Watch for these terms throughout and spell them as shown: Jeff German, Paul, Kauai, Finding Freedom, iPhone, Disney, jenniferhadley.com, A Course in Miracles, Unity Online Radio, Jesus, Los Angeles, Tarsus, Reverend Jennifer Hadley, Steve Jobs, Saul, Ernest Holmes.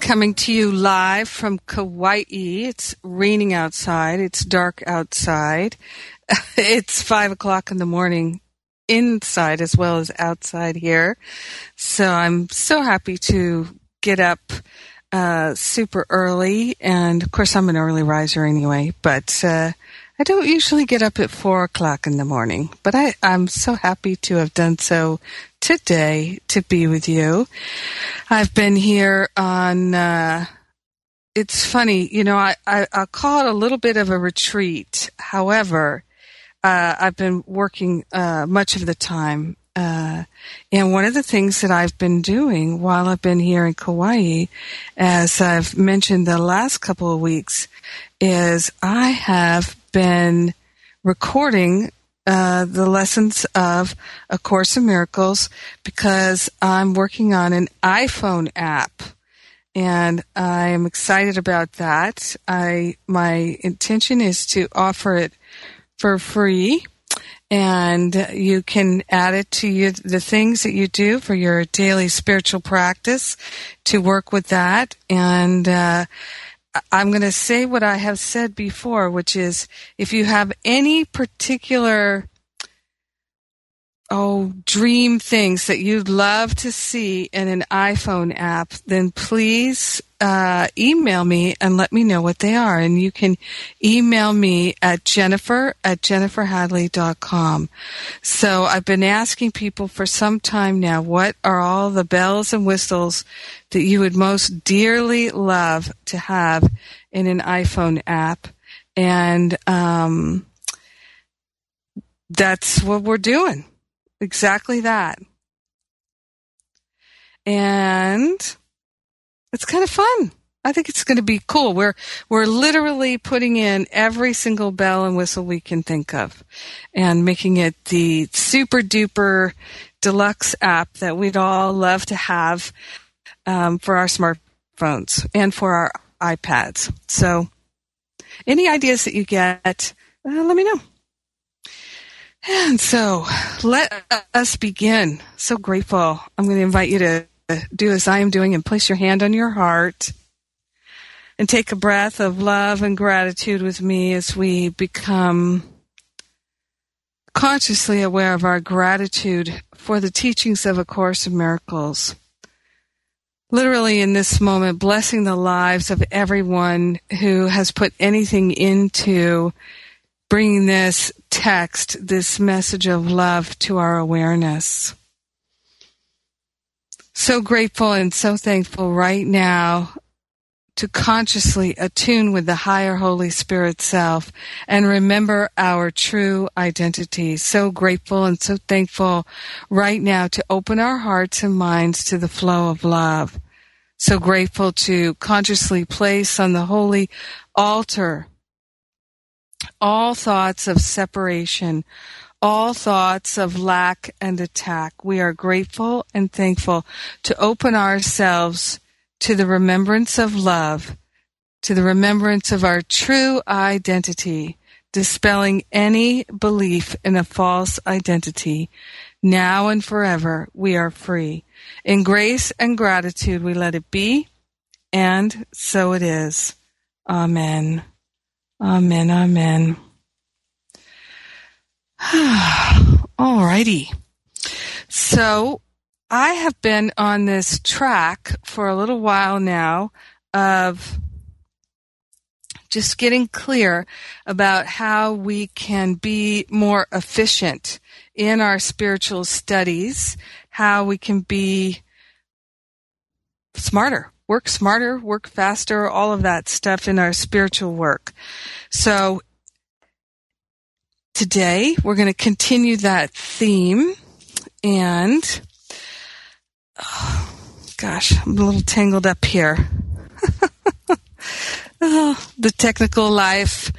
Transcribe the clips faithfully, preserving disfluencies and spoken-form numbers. Coming to you live from Kauai. It's raining outside. It's dark outside. It's five o'clock in the morning inside as well as outside here. So I'm so happy to get up uh, super early. And of course, I'm an early riser anyway, but uh, I don't usually get up at four o'clock in the morning. But I, I'm so happy to have done so today to be with you. I've been here on, uh, it's funny, you know, I, I, I'll call it a little bit of a retreat. However, uh, I've been working uh, much of the time. Uh, and one of the things that I've been doing while I've been here in Kauai, as I've mentioned the last couple of weeks, is I have been recording Uh, the lessons of A Course in Miracles, because I'm working on an iPhone app, and I am excited about that. I my intention is to offer it for free, and you can add it to you, the things that you do for your daily spiritual practice, to work with that. And uh, I'm going to say what I have said before, which is if you have any particular, oh, dream things that you'd love to see in an iPhone app, then please uh, email me and let me know what they are. And you can email me at jennifer at jennifer hadley dot com. So I've been asking people for some time now, what are all the bells and whistles that you would most dearly love to have in an iPhone app? And um, that's what we're doing. Exactly that. And it's kind of fun. I think it's going to be cool. We're we're literally putting in every single bell and whistle we can think of and making it the super duper deluxe app that we'd all love to have um, for our smartphones and for our iPads. So any ideas that you get, uh, let me know. And so let us begin. So grateful. I'm going to invite you to do as I am doing and place your hand on your heart and take a breath of love and gratitude with me as we become consciously aware of our gratitude for the teachings of A Course in Miracles. Literally in this moment, blessing the lives of everyone who has put anything into bringing this text, this message of love to our awareness. So grateful and so thankful right now to consciously attune with the higher Holy Spirit self and remember our true identity. So grateful and so thankful right now to open our hearts and minds to the flow of love. So grateful to consciously place on the holy altar all thoughts of separation, all thoughts of lack and attack. We are grateful and thankful to open ourselves to the remembrance of love, to the remembrance of our true identity, dispelling any belief in a false identity. Now and forever, we are free. In grace and gratitude, we let it be, and so it is. Amen. Amen, amen. Alrighty. So I have been on this track for a little while now of just getting clear about how we can be more efficient in our spiritual studies, how we can be smarter. Work smarter, work faster, all of that stuff in our spiritual work. So today we're going to continue that theme. And, oh, gosh, I'm a little tangled up here. oh, the technical life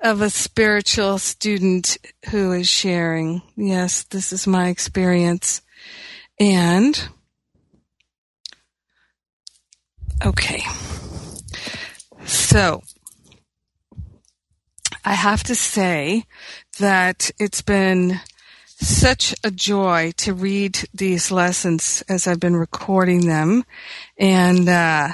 of a spiritual student who is sharing. Yes, this is my experience. And, okay, so I have to say that it's been such a joy to read these lessons as I've been recording them and uh,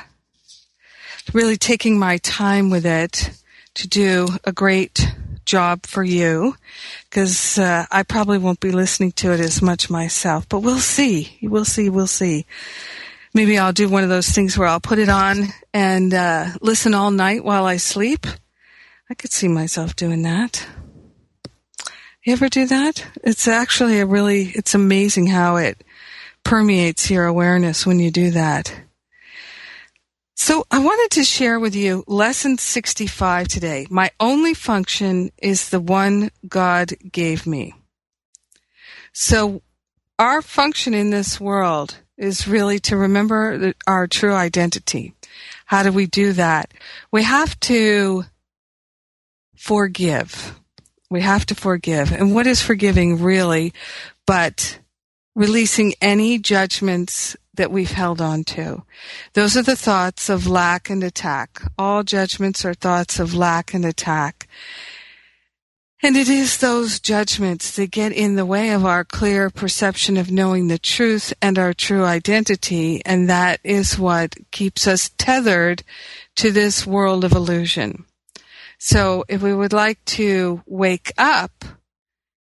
really taking my time with it to do a great job for you, because uh, I probably won't be listening to it as much myself, but we'll see. We'll see. We'll see. Maybe I'll do one of those things where I'll put it on and uh, listen all night while I sleep. I could see myself doing that. You ever do that? It's actually a really, it's amazing how it permeates your awareness when you do that. So I wanted to share with you lesson sixty-five today. My only function is the one God gave me. So our function in this world is really to remember our true identity. How do we do that? We have to forgive. We have to forgive. And what is forgiving really but releasing any judgments that we've held on to? Those are the thoughts of lack and attack. All judgments are thoughts of lack and attack. And it is those judgments that get in the way of our clear perception of knowing the truth and our true identity, and that is what keeps us tethered to this world of illusion. So if we would like to wake up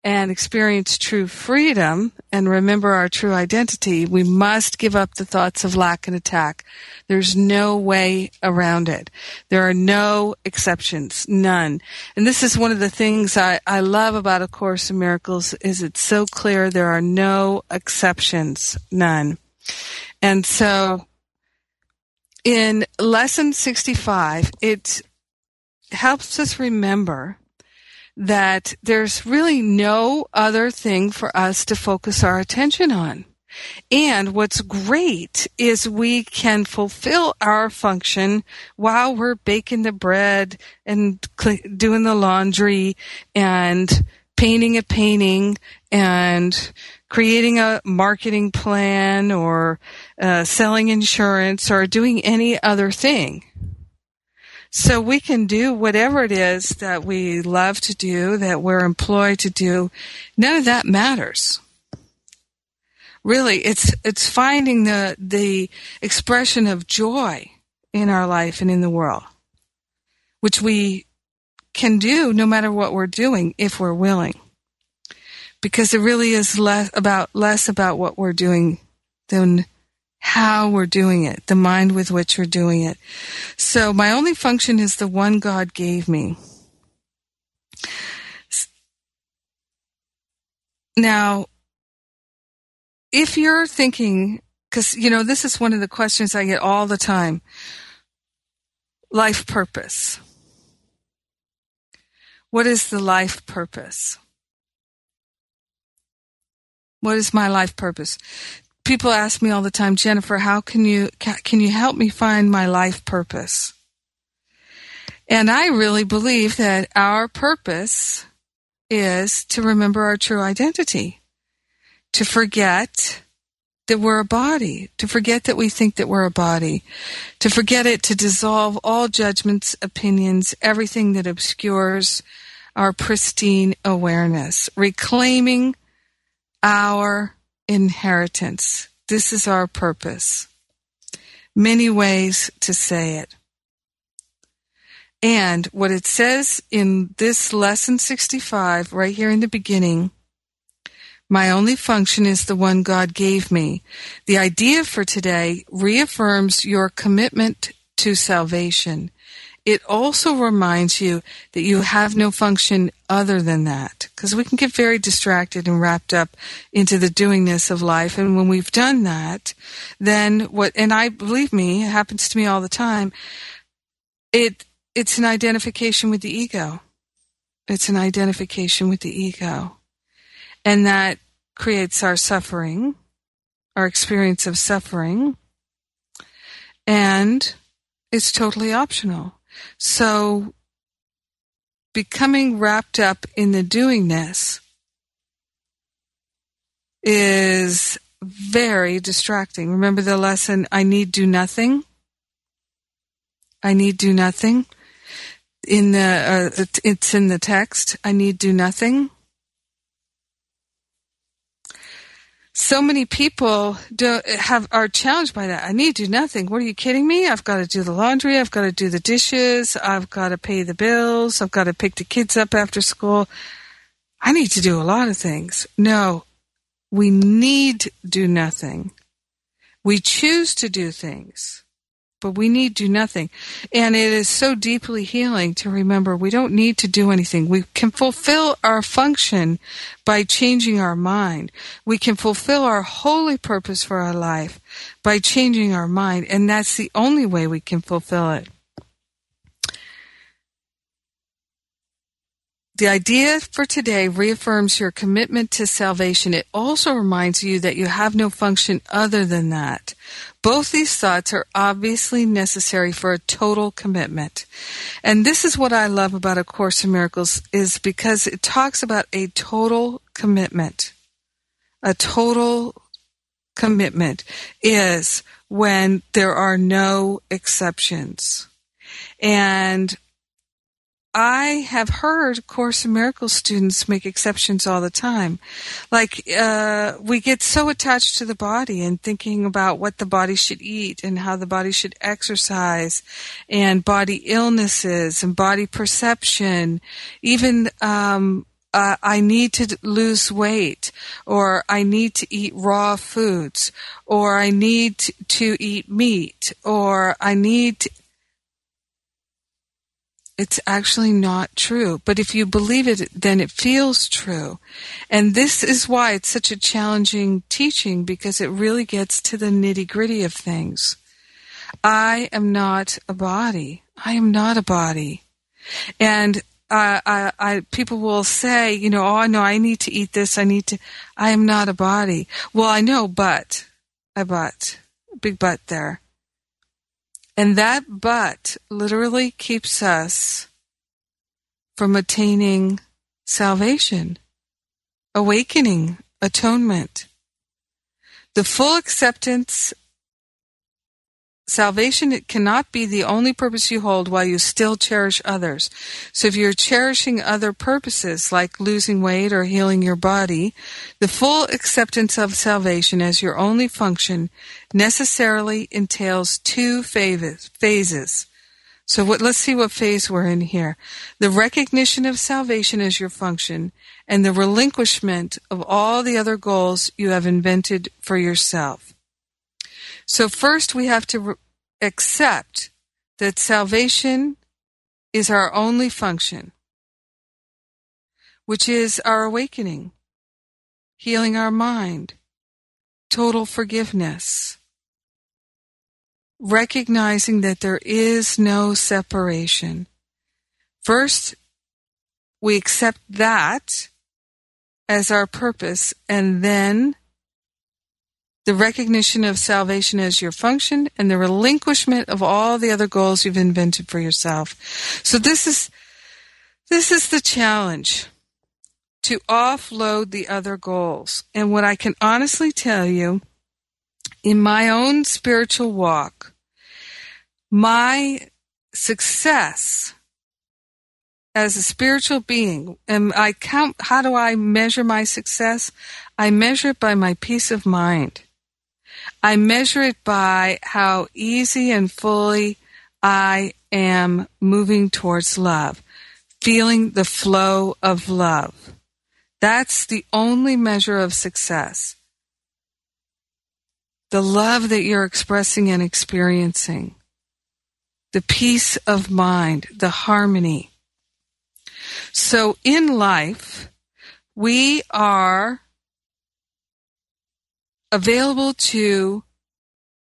and experience true freedom and remember our true identity, we must give up the thoughts of lack and attack. There's no way around it. There are no exceptions, none. And this is one of the things I, I love about A Course in Miracles is it's so clear there are no exceptions, none. And so in lesson sixty-five, it helps us remember that there's really no other thing for us to focus our attention on. And what's great is we can fulfill our function while we're baking the bread and doing the laundry and painting a painting and creating a marketing plan or uh, selling insurance or doing any other thing. So we can do whatever it is that we love to do, that we're employed to do. None of that matters. Really, it's it's finding the the expression of joy in our life and in the world, which we can do no matter what we're doing if we're willing. Because it really is less about less about what we're doing than how we're doing it, the mind with which we're doing it. So my only function is the one God gave me. Now, if you're thinking, because, you know, this is one of the questions I get all the time, life purpose. What is the life purpose? What is my life purpose? People ask me all the time, Jennifer, how can you can you help me find my life purpose? And I really believe that our purpose is to remember our true identity, to forget that we're a body, to forget that we think that we're a body, to forget it, to dissolve all judgments, opinions, everything that obscures our pristine awareness, reclaiming our inheritance. This is our purpose. Many ways to say it. And what it says in this lesson sixty-five, right here in the beginning, my only function is the one God gave me. The idea for today reaffirms your commitment to salvation. It also reminds you that you have no function other than that, because we can get very distracted and wrapped up into the doingness of life. And when we've done that, then what, and I, believe me, it happens to me all the time, it it's an identification with the ego. It's an identification with the ego. And that creates our suffering, our experience of suffering, and it's totally optional. So becoming wrapped up in the doingness is very distracting. Remember the lesson, I need do nothing? I need do nothing. In the uh, it's in the text, I need do nothing. So many people do, have are challenged by that. I need to do nothing. What, are you kidding me? I've got to do the laundry. I've got to do the dishes. I've got to pay the bills. I've got to pick the kids up after school. I need to do a lot of things. No, we need do nothing. We choose to do things, but we need do nothing. And it is so deeply healing to remember we don't need to do anything. We can fulfill our function by changing our mind. We can fulfill our holy purpose for our life by changing our mind. And that's the only way we can fulfill it. The idea for today reaffirms your commitment to salvation. It also reminds you that you have no function other than that. Both these thoughts are obviously necessary for a total commitment. And this is what I love about A Course in Miracles, is because it talks about a total commitment. A total commitment is when there are no exceptions. And I have heard Course in Miracles students make exceptions all the time. Like, uh, we get so attached to the body and thinking about what the body should eat and how the body should exercise and body illnesses and body perception. Even, um, uh, I need to lose weight, or I need to eat raw foods, or I need to eat meat, or I need to. It's actually not true. But if you believe it, then it feels true. And this is why it's such a challenging teaching, because it really gets to the nitty-gritty of things. I am not a body. I am not a body. And uh, I, I, people will say, you know, oh, no, I need to eat this. I need to. I am not a body. Well, I know, but, I but, big but there. And that but literally keeps us from attaining salvation, awakening, atonement. The full acceptance, salvation, it cannot be the only purpose you hold while you still cherish others. So if you're cherishing other purposes like losing weight or healing your body, the full acceptance of salvation as your only function necessarily entails two phases. So what, let's see what phase we're in here. The recognition of salvation as your function and the relinquishment of all the other goals you have invented for yourself. So first we have to re- accept that salvation is our only function, which is our awakening, healing our mind, total forgiveness, recognizing that there is no separation. First, we accept that as our purpose, and then the recognition of salvation as your function and the relinquishment of all the other goals you've invented for yourself. So this is, this is the challenge, to offload the other goals. And what I can honestly tell you, in my own spiritual walk, my success as a spiritual being, and I count, how do I measure my success? I measure it by my peace of mind. I measure it by how easy and fully I am moving towards love, feeling the flow of love. That's the only measure of success. The love that you're expressing and experiencing, the peace of mind, the harmony. So in life, we are available to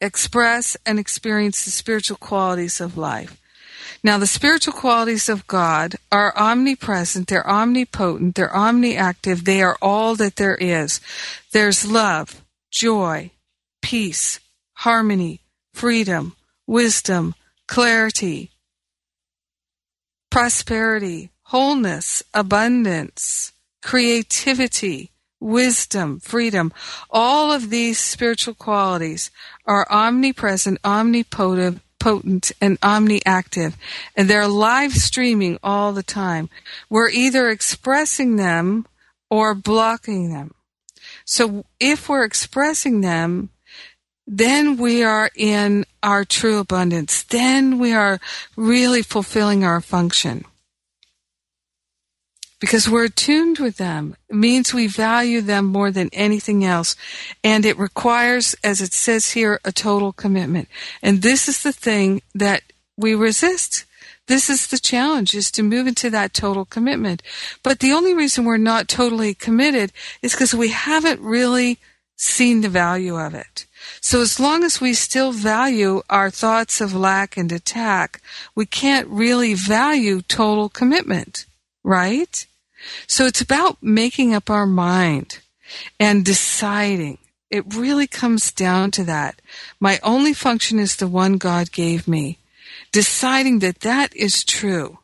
express and experience the spiritual qualities of life. Now, the spiritual qualities of God are omnipresent, they're omnipotent, they're omniactive, they are all that there is. There's love, joy, peace, harmony, freedom, wisdom, clarity, prosperity, wholeness, abundance, creativity, wisdom, freedom. All of these spiritual qualities are omnipresent, omnipotent, potent and omniactive, and they're live streaming all the time. We're either expressing them or blocking them. So if we're expressing them, then we are in our true abundance. Then we are really fulfilling our function. Because we're attuned with them. It means we value them more than anything else. And it requires, as it says here, a total commitment. And this is the thing that we resist. This is the challenge, is to move into that total commitment. But the only reason we're not totally committed is because we haven't really seen the value of it. So as long as we still value our thoughts of lack and attack, we can't really value total commitment. Right? So it's about making up our mind and deciding. It really comes down to that. My only function is the one God gave me. Deciding that that is true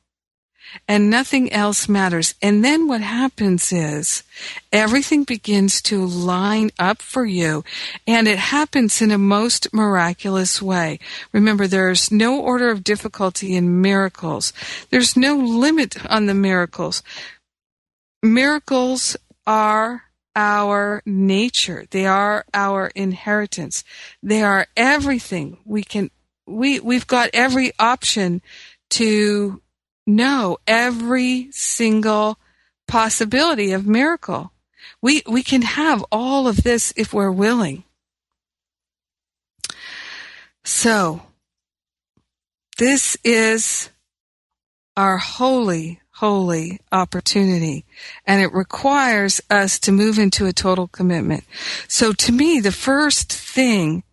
and nothing else matters. And then what happens is everything begins to line up for you, and it happens in a most miraculous way. Remember, there's no order of difficulty in miracles. There's no limit on the miracles. Miracles are our nature. They are our inheritance. They are everything we can, we, we've got every option to No, every single possibility of miracle. We we can have all of this if we're willing. So, this is our holy, holy opportunity, and it requires us to move into a total commitment. So, to me, the first thing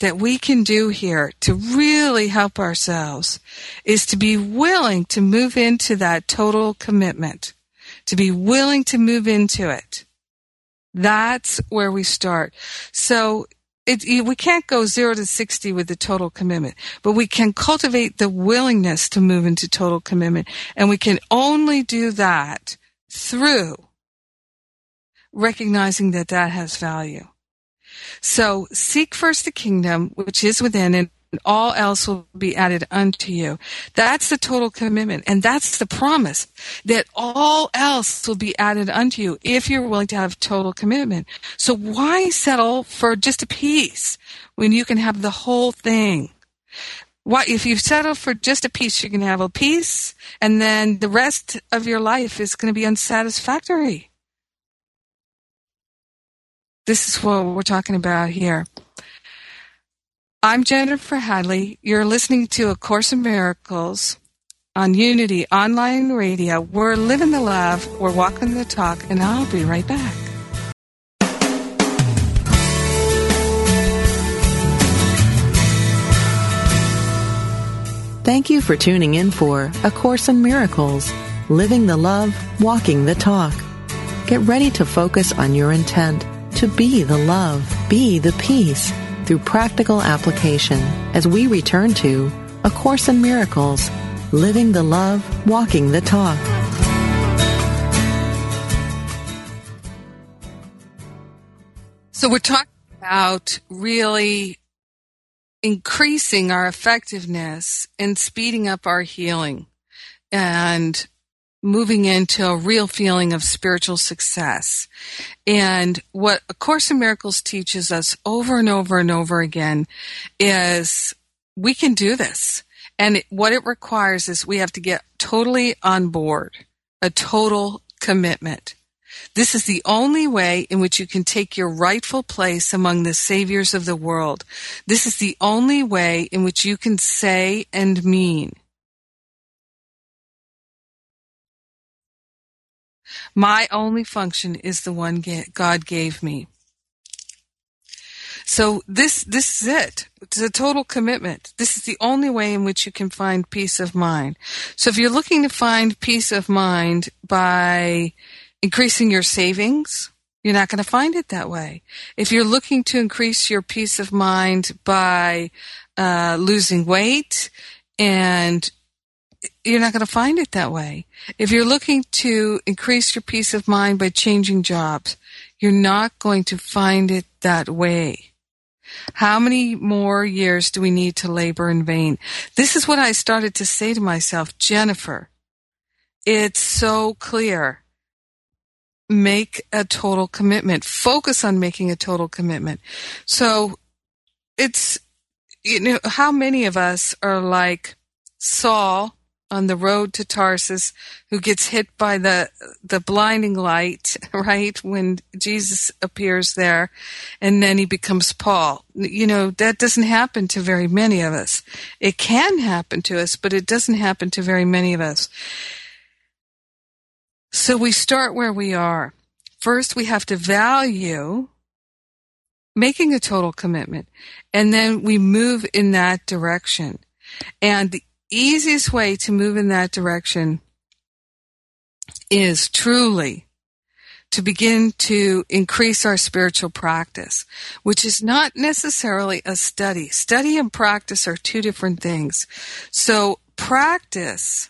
that we can do here to really help ourselves is to be willing to move into that total commitment, to be willing to move into it. That's where we start. So it, it, we can't go zero to sixty with the total commitment, but we can cultivate the willingness to move into total commitment. And we can only do that through recognizing that that has value. So seek first the kingdom, which is within, and all else will be added unto you. That's the total commitment, and that's the promise that all else will be added unto you if you're willing to have total commitment. So why settle for just a piece when you can have the whole thing? Why, if you settle for just a piece, you're going to have a piece, and then the rest of your life is going to be unsatisfactory. This is what we're talking about here. I'm Jennifer Hadley. You're listening to A Course in Miracles on Unity Online Radio. We're living the love, we're walking the talk, and I'll be right back. Thank you for tuning in for A Course in Miracles, living the love, walking the talk. Get ready to focus on your intent to be the love, be the peace, through practical application as we return to A Course in Miracles, living the love, walking the talk. So we're talking about really increasing our effectiveness and speeding up our healing and moving into a real feeling of spiritual success. And what A Course in Miracles teaches us over and over and over again is we can do this. And it, what it requires is we have to get totally on board, a total commitment. This is the only way in which you can take your rightful place among the saviors of the world. This is the only way in which you can say and mean, my only function is the one God gave me. So this this is it. It's a total commitment. This is the only way in which you can find peace of mind. So if you're looking to find peace of mind by increasing your savings, you're not going to find it that way. If you're looking to increase your peace of mind by uh, losing weight and you're not going to find it that way. If you're looking to increase your peace of mind by changing jobs, you're not going to find it that way. How many more years do we need to labor in vain? This is what I started to say to myself, Jennifer, it's so clear. Make a total commitment. Focus on making a total commitment. So it's, you know, how many of us are like Saul on the road to Tarsus, who gets hit by the the blinding light, right, when Jesus appears there, and then he becomes Paul. You know, that doesn't happen to very many of us. It can happen to us, but it doesn't happen to very many of us. So we start where we are. First, we have to value making a total commitment, and then we move in that direction. And the easiest way to move in that direction is truly to begin to increase our spiritual practice, which is not necessarily a study. Study and practice are two different things. So practice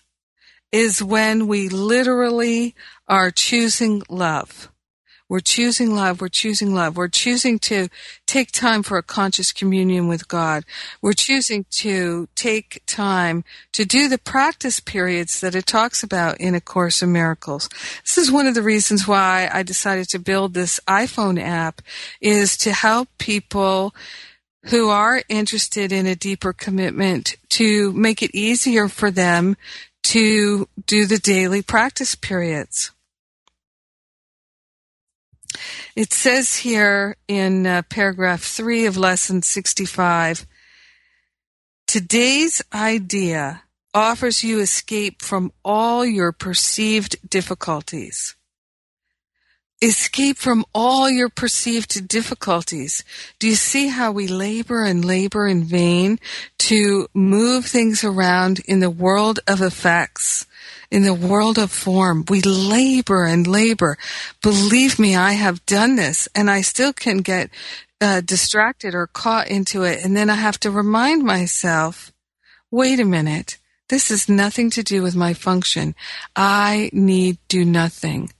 is when we literally are choosing love. We're choosing love. We're choosing love. We're choosing to take time for a conscious communion with God. We're choosing to take time to do the practice periods that it talks about in A Course in Miracles. This is one of the reasons why I decided to build this iPhone app, is to help people who are interested in a deeper commitment to make it easier for them to do the daily practice periods. It says here in uh, paragraph three of lesson sixty-five, today's idea offers you escape from all your perceived difficulties. Escape from all your perceived difficulties. Do you see how we labor and labor in vain to move things around in the world of effects, in the world of form? We labor and labor. Believe me, I have done this, and I still can get uh, distracted or caught into it. And then I have to remind myself, wait a minute, this has nothing to do with my function. I need do nothing.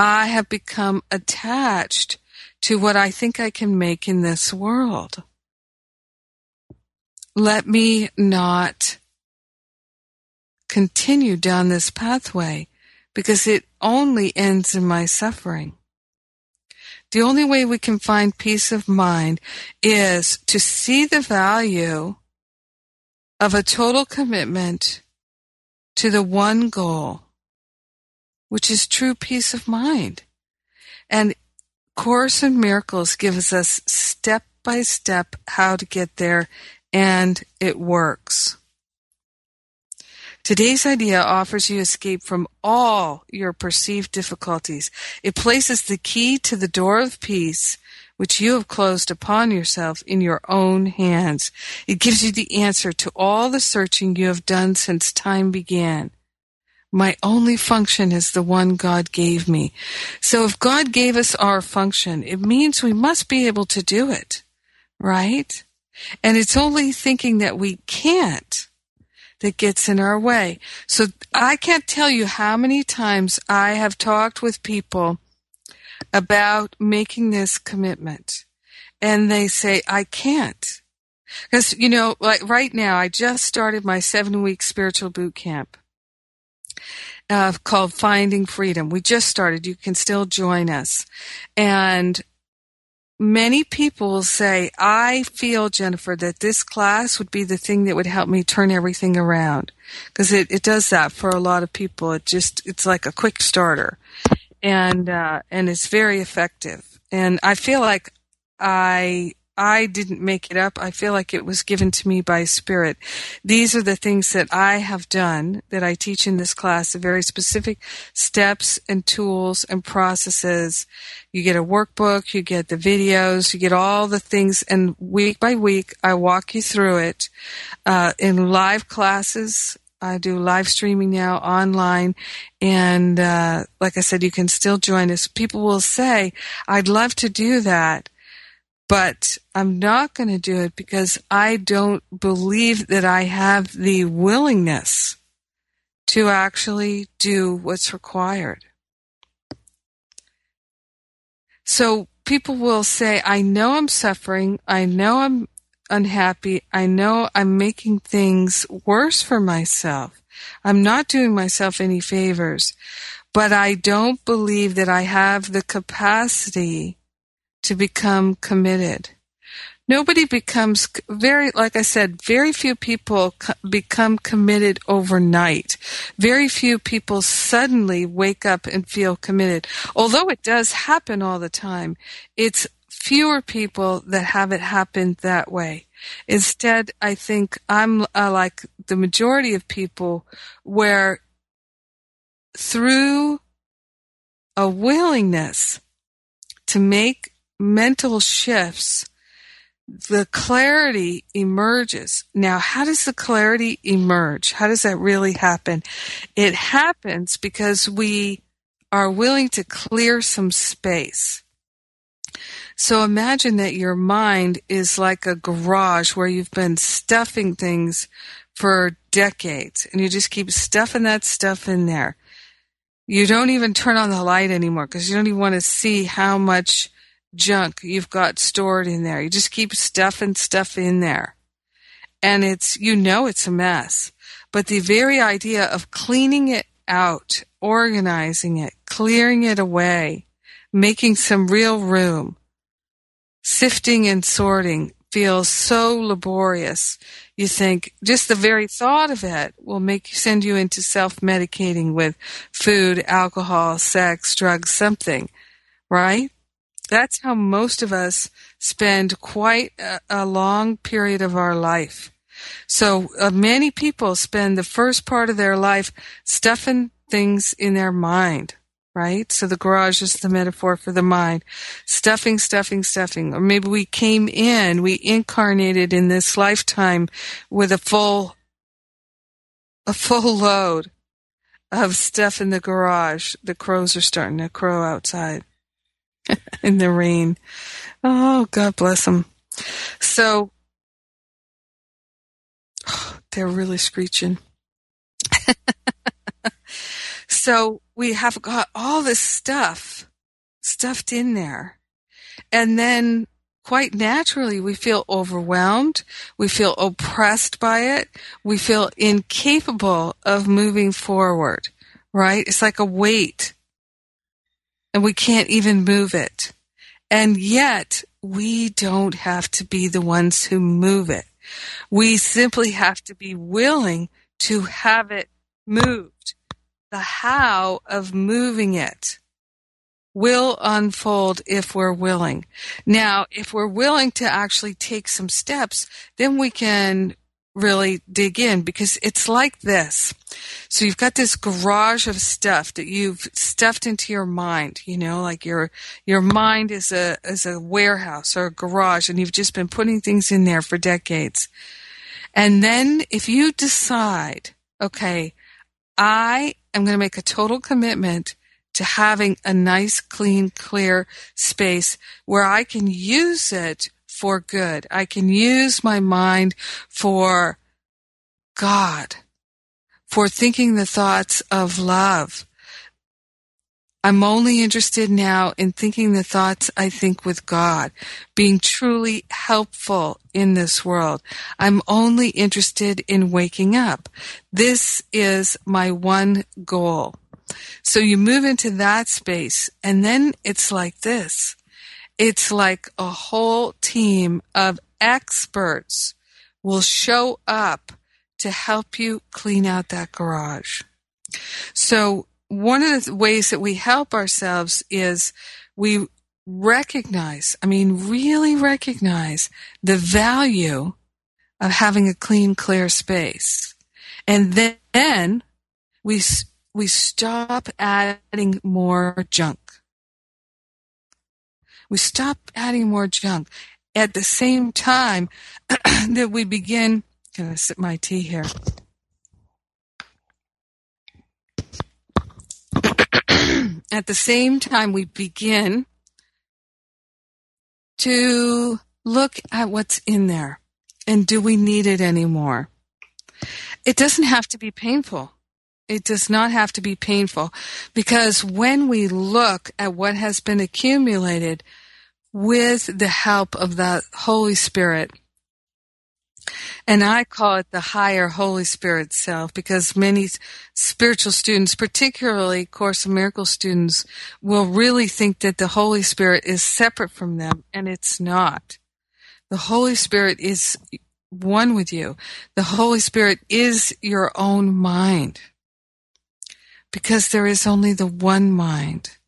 I have become attached to what I think I can make in this world. Let me not continue down this pathway, because it only ends in my suffering. The only way we can find peace of mind is to see the value of a total commitment to the one goal, which is true peace of mind. And Course in Miracles gives us step by step how to get there, and it works. Today's idea offers you escape from all your perceived difficulties. It places the key to the door of peace, which you have closed upon yourself, in your own hands. It gives you the answer to all the searching you have done since time began. My only function is the one God gave me. So if God gave us our function, it means we must be able to do it, right? And it's only thinking that we can't that gets in our way. So I can't tell you how many times I have talked with people about making this commitment, and they say, I can't. Because, you know, like right now, I just started my seven-week spiritual boot camp. Uh, called Finding Freedom. We just started. You can still join us. And many people say, I feel, Jennifer, that this class would be the thing that would help me turn everything around. Because it, it does that for a lot of people. It just, it's like a quick starter. And, uh, and it's very effective. And I feel like I, I didn't make it up. I feel like it was given to me by Spirit. These are the things that I have done, that I teach in this class, the very specific steps and tools and processes. You get a workbook, you get the videos, you get all the things, and week by week I walk you through it uh, in live classes. I do live streaming now online, and uh, like I said, you can still join us. People will say, I'd love to do that, but I'm not going to do it because I don't believe that I have the willingness to actually do what's required. So people will say, I know I'm suffering, I know I'm unhappy, I know I'm making things worse for myself, I'm not doing myself any favors, but I don't believe that I have the capacity to become committed. Nobody becomes, very, like I said, very few people become committed overnight. Very few people suddenly wake up and feel committed. Although it does happen all the time, it's fewer people that have it happen that way. Instead, I think I'm uh, like the majority of people, where through a willingness to make mental shifts, the clarity emerges. Now, how does the clarity emerge? How does that really happen? It happens because we are willing to clear some space. So imagine that your mind is like a garage where you've been stuffing things for decades, and you just keep stuffing that stuff in there. You don't even turn on the light anymore because you don't even want to see how much junk you've got stored in there. You just keep stuffing stuff in there. And it's, you know, it's a mess. But the very idea of cleaning it out, organizing it, clearing it away, making some real room, sifting and sorting feels so laborious. You think just the very thought of it will make you, send you into self-medicating with food, alcohol, sex, drugs, something, right? That's how most of us spend quite a, a long period of our life. So uh, many people spend the first part of their life stuffing things in their mind, right? So the garage is the metaphor for the mind. Stuffing, stuffing, stuffing. Or maybe we came in, we incarnated in this lifetime with a full, a full load of stuff in the garage. The crows are starting to crow outside. In the rain. Oh, God bless them. So, oh, they're really screeching. So we have got all this stuff stuffed in there. And then quite naturally, we feel overwhelmed. We feel oppressed by it. We feel incapable of moving forward, right? It's like a weight. And we can't even move it. And yet, we don't have to be the ones who move it. We simply have to be willing to have it moved. The how of moving it will unfold if we're willing. Now, if we're willing to actually take some steps, then we can really dig in, because it's like this. So you've got this garage of stuff that you've stuffed into your mind, you know, like your your mind is a is a warehouse or a garage, and you've just been putting things in there for decades. And then if you decide, okay, I am going to make a total commitment to having a nice, clean, clear space where I can use it for good. I can use my mind for God, for thinking the thoughts of love. I'm only interested now in thinking the thoughts I think with God, being truly helpful in this world. I'm only interested in waking up. This is my one goal. So you move into that space, and then it's like this. It's like a whole team of experts will show up to help you clean out that garage. So one of the ways that we help ourselves is we recognize, I mean, really recognize the value of having a clean, clear space. And then we, we stop adding more junk. We stop adding more junk. At the same time that we begin, I'm going to sip my tea here. At the same time we begin to look at what's in there, and do we need it anymore? It doesn't have to be painful. It does not have to be painful, because when we look at what has been accumulated with the help of the Holy Spirit, and I call it the higher Holy Spirit self, because many spiritual students, particularly Course in Miracles students, will really think that the Holy Spirit is separate from them, and it's not. The Holy Spirit is one with you. The Holy Spirit is your own mind, because there is only the one mind.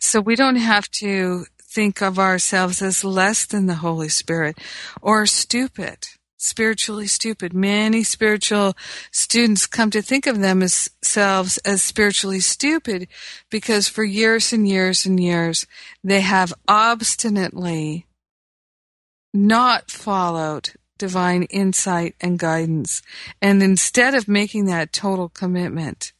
So we don't have to think of ourselves as less than the Holy Spirit or stupid, spiritually stupid. Many spiritual students come to think of themselves as spiritually stupid because for years and years and years they have obstinately not followed divine insight and guidance. And instead of making that total commitment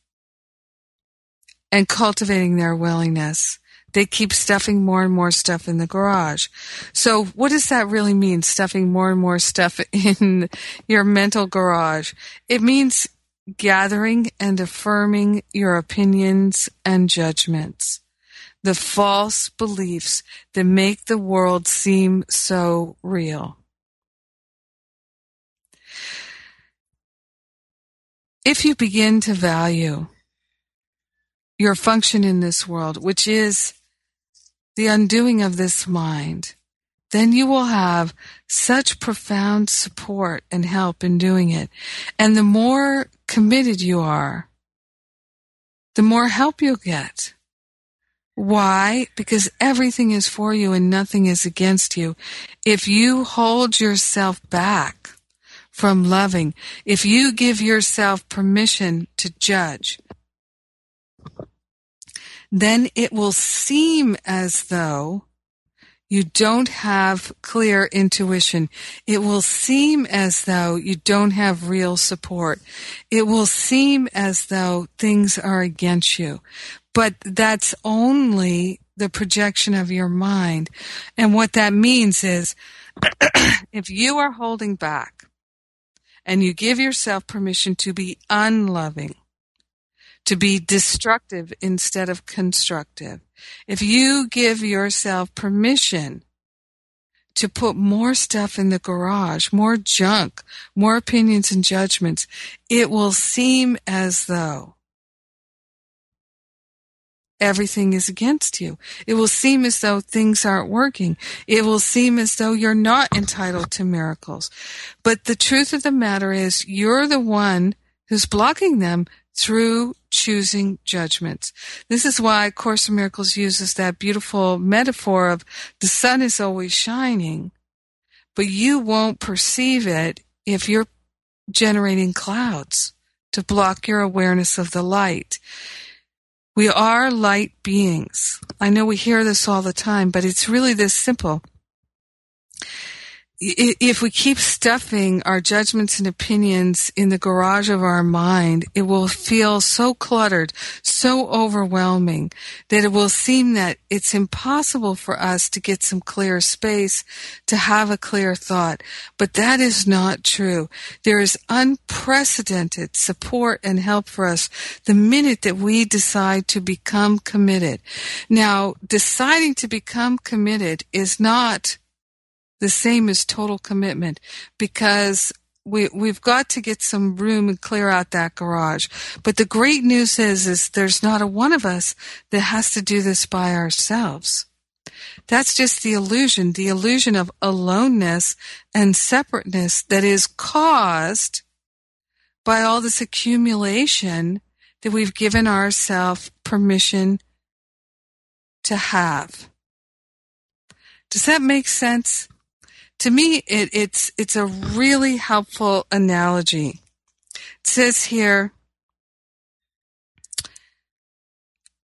and cultivating their willingness, they keep stuffing more and more stuff in the garage. So what does that really mean, stuffing more and more stuff in your mental garage? It means gathering and affirming your opinions and judgments, the false beliefs that make the world seem so real. If you begin to value your function in this world, which is the undoing of this mind, then you will have such profound support and help in doing it. And the more committed you are, the more help you'll get. Why? Because everything is for you and nothing is against you. If you hold yourself back from loving, if you give yourself permission to judge, then it will seem as though you don't have clear intuition. It will seem as though you don't have real support. It will seem as though things are against you. But that's only the projection of your mind. And what that means is if you are holding back and you give yourself permission to be unloving, to be destructive instead of constructive. If you give yourself permission to put more stuff in the garage, more junk, more opinions and judgments, it will seem as though everything is against you. It will seem as though things aren't working. It will seem as though you're not entitled to miracles. But the truth of the matter is you're the one who's blocking them through choosing judgments. This is why Course in Miracles uses that beautiful metaphor of the sun is always shining, but you won't perceive it if you're generating clouds to block your awareness of the light. We are light beings. I know we hear this all the time, but it's really this simple. If we keep stuffing our judgments and opinions in the garage of our mind, it will feel so cluttered, so overwhelming, that it will seem that it's impossible for us to get some clear space, to have a clear thought. But that is not true. There is unprecedented support and help for us the minute that we decide to become committed. Now, deciding to become committed is not the same as total commitment, because we, we've got to get some room and clear out that garage. But the great news is, is there's not a one of us that has to do this by ourselves. That's just the illusion, the illusion of aloneness and separateness that is caused by all this accumulation that we've given ourselves permission to have. Does that make sense? To me, it, it's it's a really helpful analogy. It says here,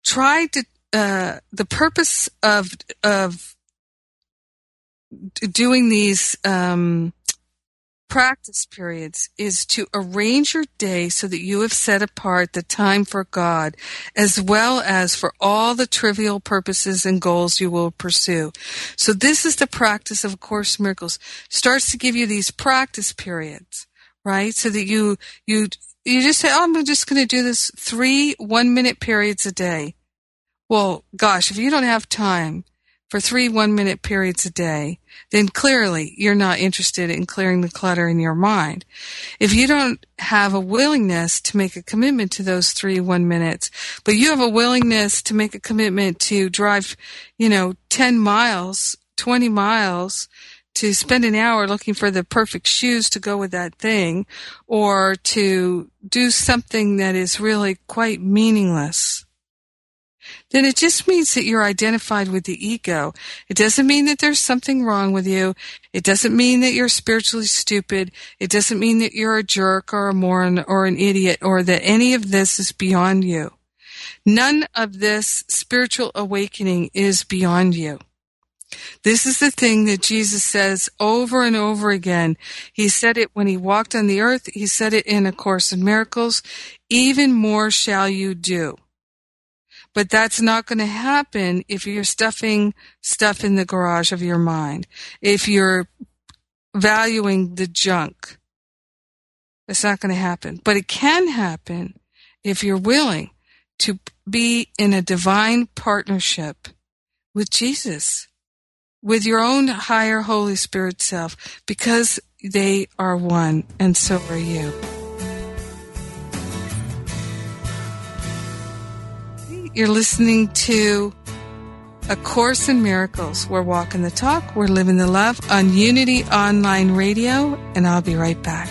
try to uh, the purpose of of doing these um, practice periods is to arrange your day so that you have set apart the time for God, as well as for all the trivial purposes and goals you will pursue. So this is the practice of A Course in Miracles. Starts to give you these practice periods, right? So that you you you just say, oh, I'm just going to do this three one-minute periods a day. Well, gosh, if you don't have time for three one-minute periods a day, then clearly you're not interested in clearing the clutter in your mind. If you don't have a willingness to make a commitment to those three one minutes, but you have a willingness to make a commitment to drive, you know, ten miles, twenty miles, to spend an hour looking for the perfect shoes to go with that thing, or to do something that is really quite meaningless, then it just means that you're identified with the ego. It doesn't mean that there's something wrong with you. It doesn't mean that you're spiritually stupid. It doesn't mean that you're a jerk or a moron or an idiot, or that any of this is beyond you. None of this spiritual awakening is beyond you. This is the thing that Jesus says over and over again. He said it when he walked on the earth. He said it in A Course in Miracles. Even more shall you do. But that's not going to happen if you're stuffing stuff in the garage of your mind, if you're valuing the junk. It's not going to happen. But it can happen if you're willing to be in a divine partnership with Jesus, with your own higher Holy Spirit self, because they are one, and so are you. You're listening to A Course in Miracles. We're walking the talk, we're living the love on Unity Online Radio, and I'll be right back.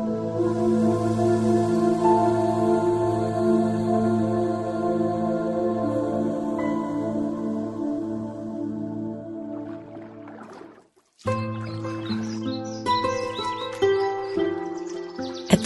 At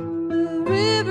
River,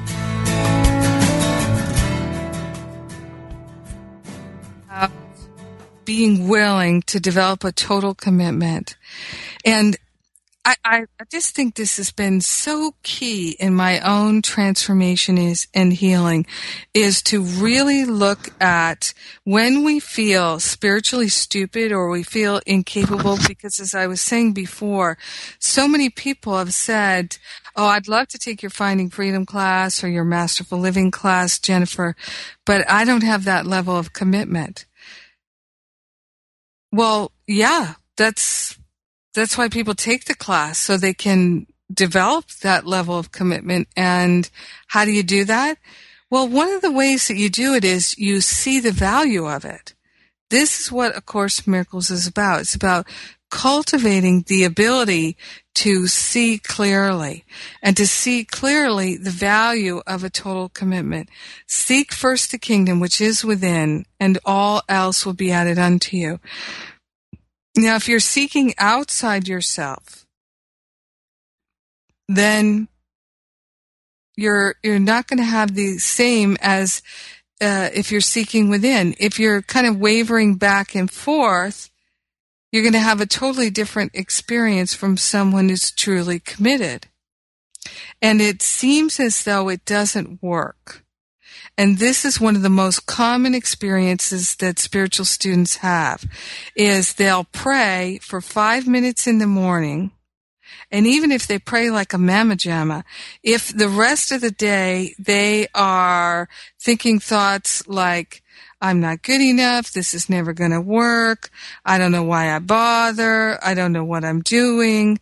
Being willing to develop a total commitment. And I, I just think this has been so key in my own transformation is and healing is to really look at when we feel spiritually stupid or we feel incapable, because as I was saying before, so many people have said, oh, I'd love to take your Finding Freedom class or your Masterful Living class, Jennifer, but I don't have that level of commitment. Well, yeah, that's... That's why people take the class, so they can develop that level of commitment. And how do you do that? Well, one of the ways that you do it is you see the value of it. This is what A Course in Miracles is about. It's about cultivating the ability to see clearly and to see clearly the value of a total commitment. Seek first the kingdom, which is within, and all else will be added unto you. Now, if you're seeking outside yourself, then you're you're not going to have the same as uh, if you're seeking within. If you're kind of wavering back and forth, you're going to have a totally different experience from someone who's truly committed. And it seems as though it doesn't work. And this is one of the most common experiences that spiritual students have, is they'll pray for five minutes in the morning. And even if they pray like a mamma jamma, if the rest of the day they are thinking thoughts like, I'm not good enough, this is never going to work, I don't know why I bother, I don't know what I'm doing.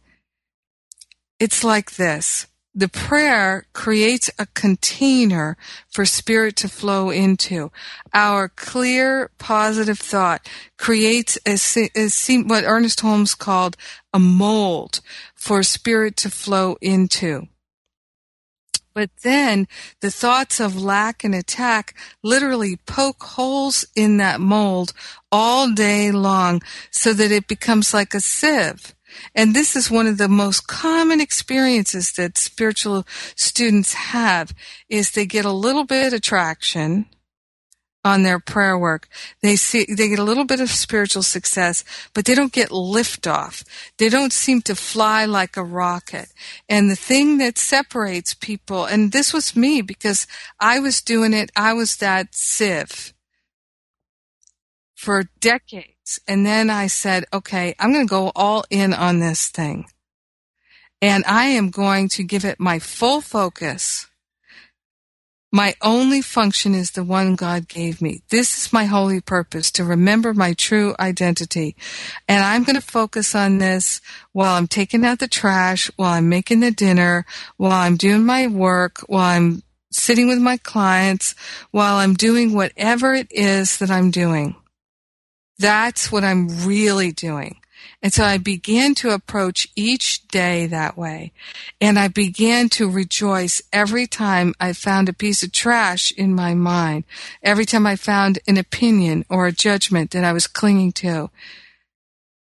It's like this. The prayer creates a container for spirit to flow into. Our clear, positive thought creates a, a, what Ernest Holmes called a mold for spirit to flow into. But then the thoughts of lack and attack literally poke holes in that mold all day long so that it becomes like a sieve. And this is one of the most common experiences that spiritual students have, is they get a little bit of traction on their prayer work. They see, they get a little bit of spiritual success, but they don't get liftoff. They don't seem to fly like a rocket. And the thing that separates people, and this was me because I was doing it, I was that sieve for decades. And then I said, okay, I'm going to go all in on this thing. And I am going to give it my full focus. My only function is the one God gave me. This is my holy purpose, to remember my true identity. And I'm going to focus on this while I'm taking out the trash, while I'm making the dinner, while I'm doing my work, while I'm sitting with my clients, while I'm doing whatever it is that I'm doing. That's what I'm really doing. And so I began to approach each day that way. And I began to rejoice every time I found a piece of trash in my mind, every time I found an opinion or a judgment that I was clinging to.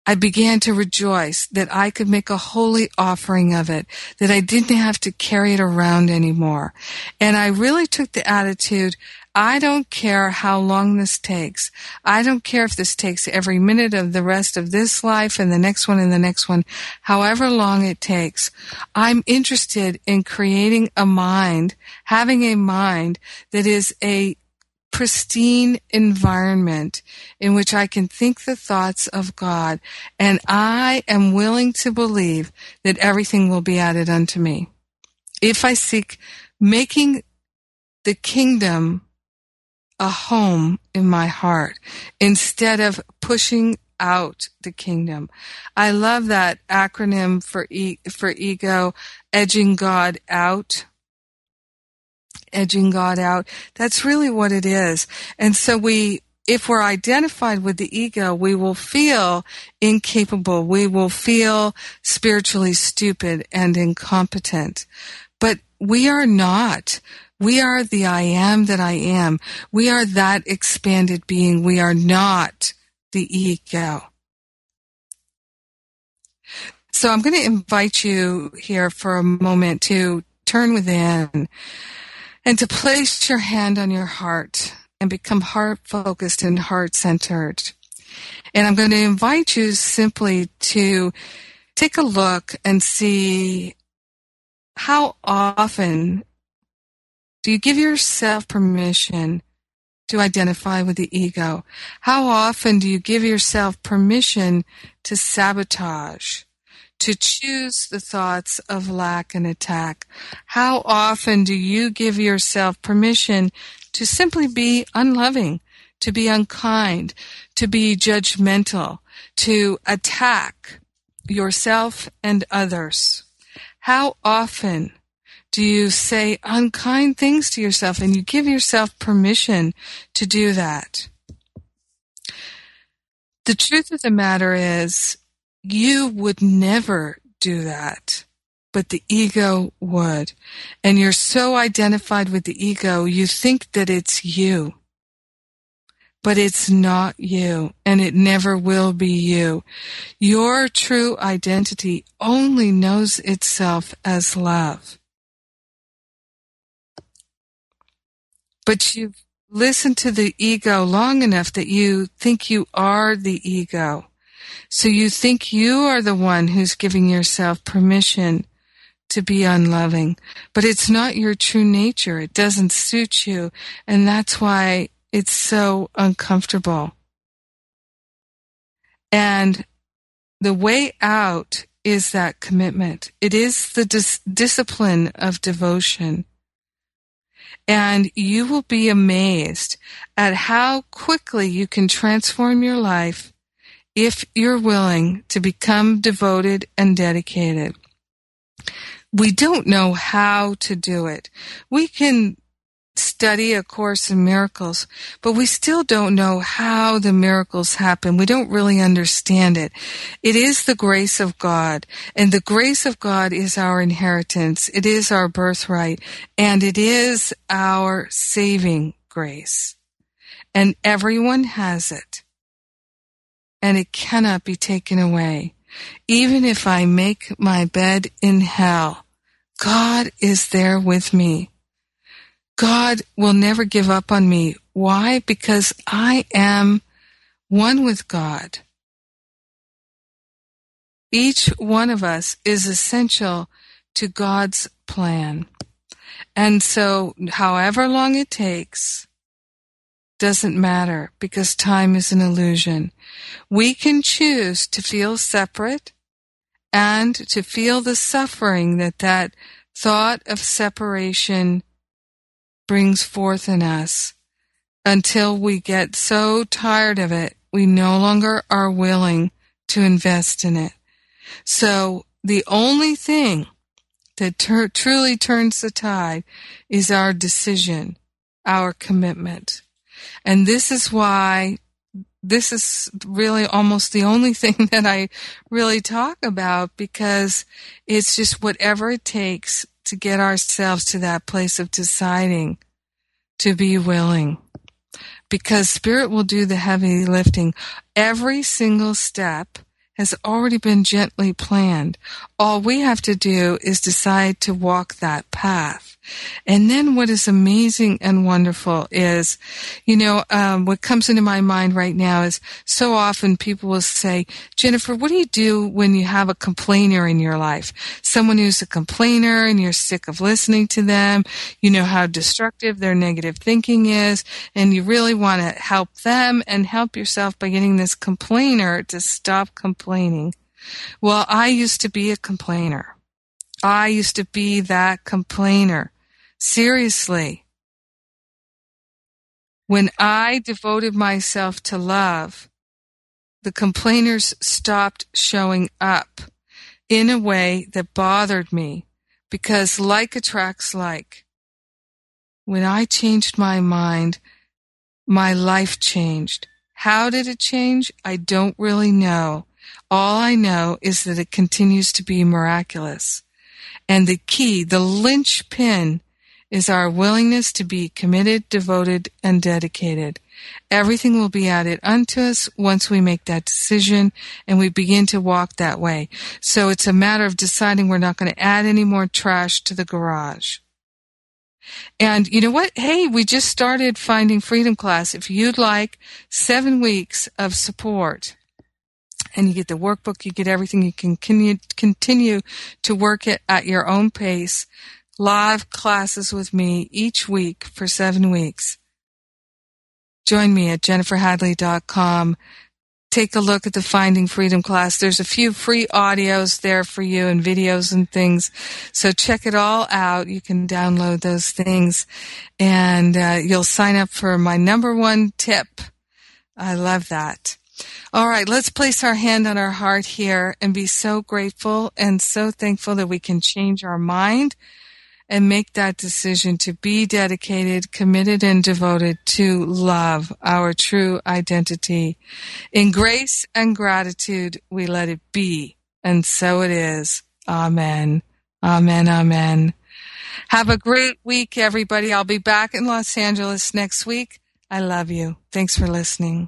I began to rejoice that I could make a holy offering of it, that I didn't have to carry it around anymore. And I really took the attitude, I don't care how long this takes. I don't care if this takes every minute of the rest of this life and the next one and the next one, however long it takes. I'm interested in creating a mind, having a mind that is a pristine environment in which I can think the thoughts of God, and I am willing to believe that everything will be added unto me. If I seek making the kingdom a home in my heart instead of pushing out the kingdom. I love that acronym for e- for ego, edging God out. Edging God out. That's really what it is. And so we, if we're identified with the ego, we will feel incapable. We will feel spiritually stupid and incompetent. But we are not. We are the I am that I am. We are that expanded being. We are not the ego. So I'm going to invite you here for a moment to turn within and to place your hand on your heart and become heart-focused and heart-centered. And I'm going to invite you simply to take a look and see how often do you give yourself permission to identify with the ego? How often do you give yourself permission to sabotage, to choose the thoughts of lack and attack? How often do you give yourself permission to simply be unloving, to be unkind, to be judgmental, to attack yourself and others? How often do you say unkind things to yourself and you give yourself permission to do that? The truth of the matter is, you would never do that, but the ego would. And you're so identified with the ego, you think that it's you. But it's not you, and it never will be you. Your true identity only knows itself as love. But you've listened to the ego long enough that you think you are the ego. So you think you are the one who's giving yourself permission to be unloving. But it's not your true nature. It doesn't suit you. And that's why it's so uncomfortable. And the way out is that commitment. It is the dis- discipline of devotion. And you will be amazed at how quickly you can transform your life if you're willing to become devoted and dedicated. We don't know how to do it. We can study A Course in Miracles, but we still don't know how the miracles happen. We don't really understand it. It is the grace of God, and the grace of God is our inheritance. It is our birthright, and it is our saving grace. And everyone has it. And it cannot be taken away. Even if I make my bed in hell, God is there with me. God will never give up on me. Why? Because I am one with God. Each one of us is essential to God's plan. And so, however long it takes, doesn't matter, because time is an illusion. We can choose to feel separate and to feel the suffering that that thought of separation brings forth in us until we get so tired of it, we no longer are willing to invest in it. So the only thing that ter- truly turns the tide is our decision, our commitment. And this is why this is really almost the only thing that I really talk about, because it's just whatever it takes to get ourselves to that place of deciding to be willing. Because Spirit will do the heavy lifting. Every single step has already been gently planned. All we have to do is decide to walk that path. And then what is amazing and wonderful is, you know, um, what comes into my mind right now is so often people will say, Jennifer, what do you do when you have a complainer in your life? Someone who's a complainer and you're sick of listening to them. You know how destructive their negative thinking is, and you really want to help them and help yourself by getting this complainer to stop complaining. Well, I used to be a complainer. I used to be that complainer. Seriously. When I devoted myself to love, the complainers stopped showing up in a way that bothered me, because like attracts like. When I changed my mind, my life changed. How did it change? I don't really know. All I know is that it continues to be miraculous. And the key, the linchpin, is our willingness to be committed, devoted, and dedicated. Everything will be added unto us once we make that decision and we begin to walk that way. So it's a matter of deciding we're not going to add any more trash to the garage. And you know what? Hey, we just started Finding Freedom class. If you'd like seven weeks of support and you get the workbook, you get everything. You can continue, continue to work it at your own pace. Live classes with me each week for seven weeks. Join me at jennifer hadley dot com. Take a look at the Finding Freedom class. There's a few free audios there for you and videos and things. So check it all out. You can download those things. And uh, you'll sign up for my number one tip. I love that. All right, let's place our hand on our heart here and be so grateful and so thankful that we can change our mind and make that decision to be dedicated, committed, and devoted to love, our true identity. In grace and gratitude, we let it be, and so it is. Amen. Amen, amen. Have a great week, everybody. I'll be back in Los Angeles next week. I love you. Thanks for listening.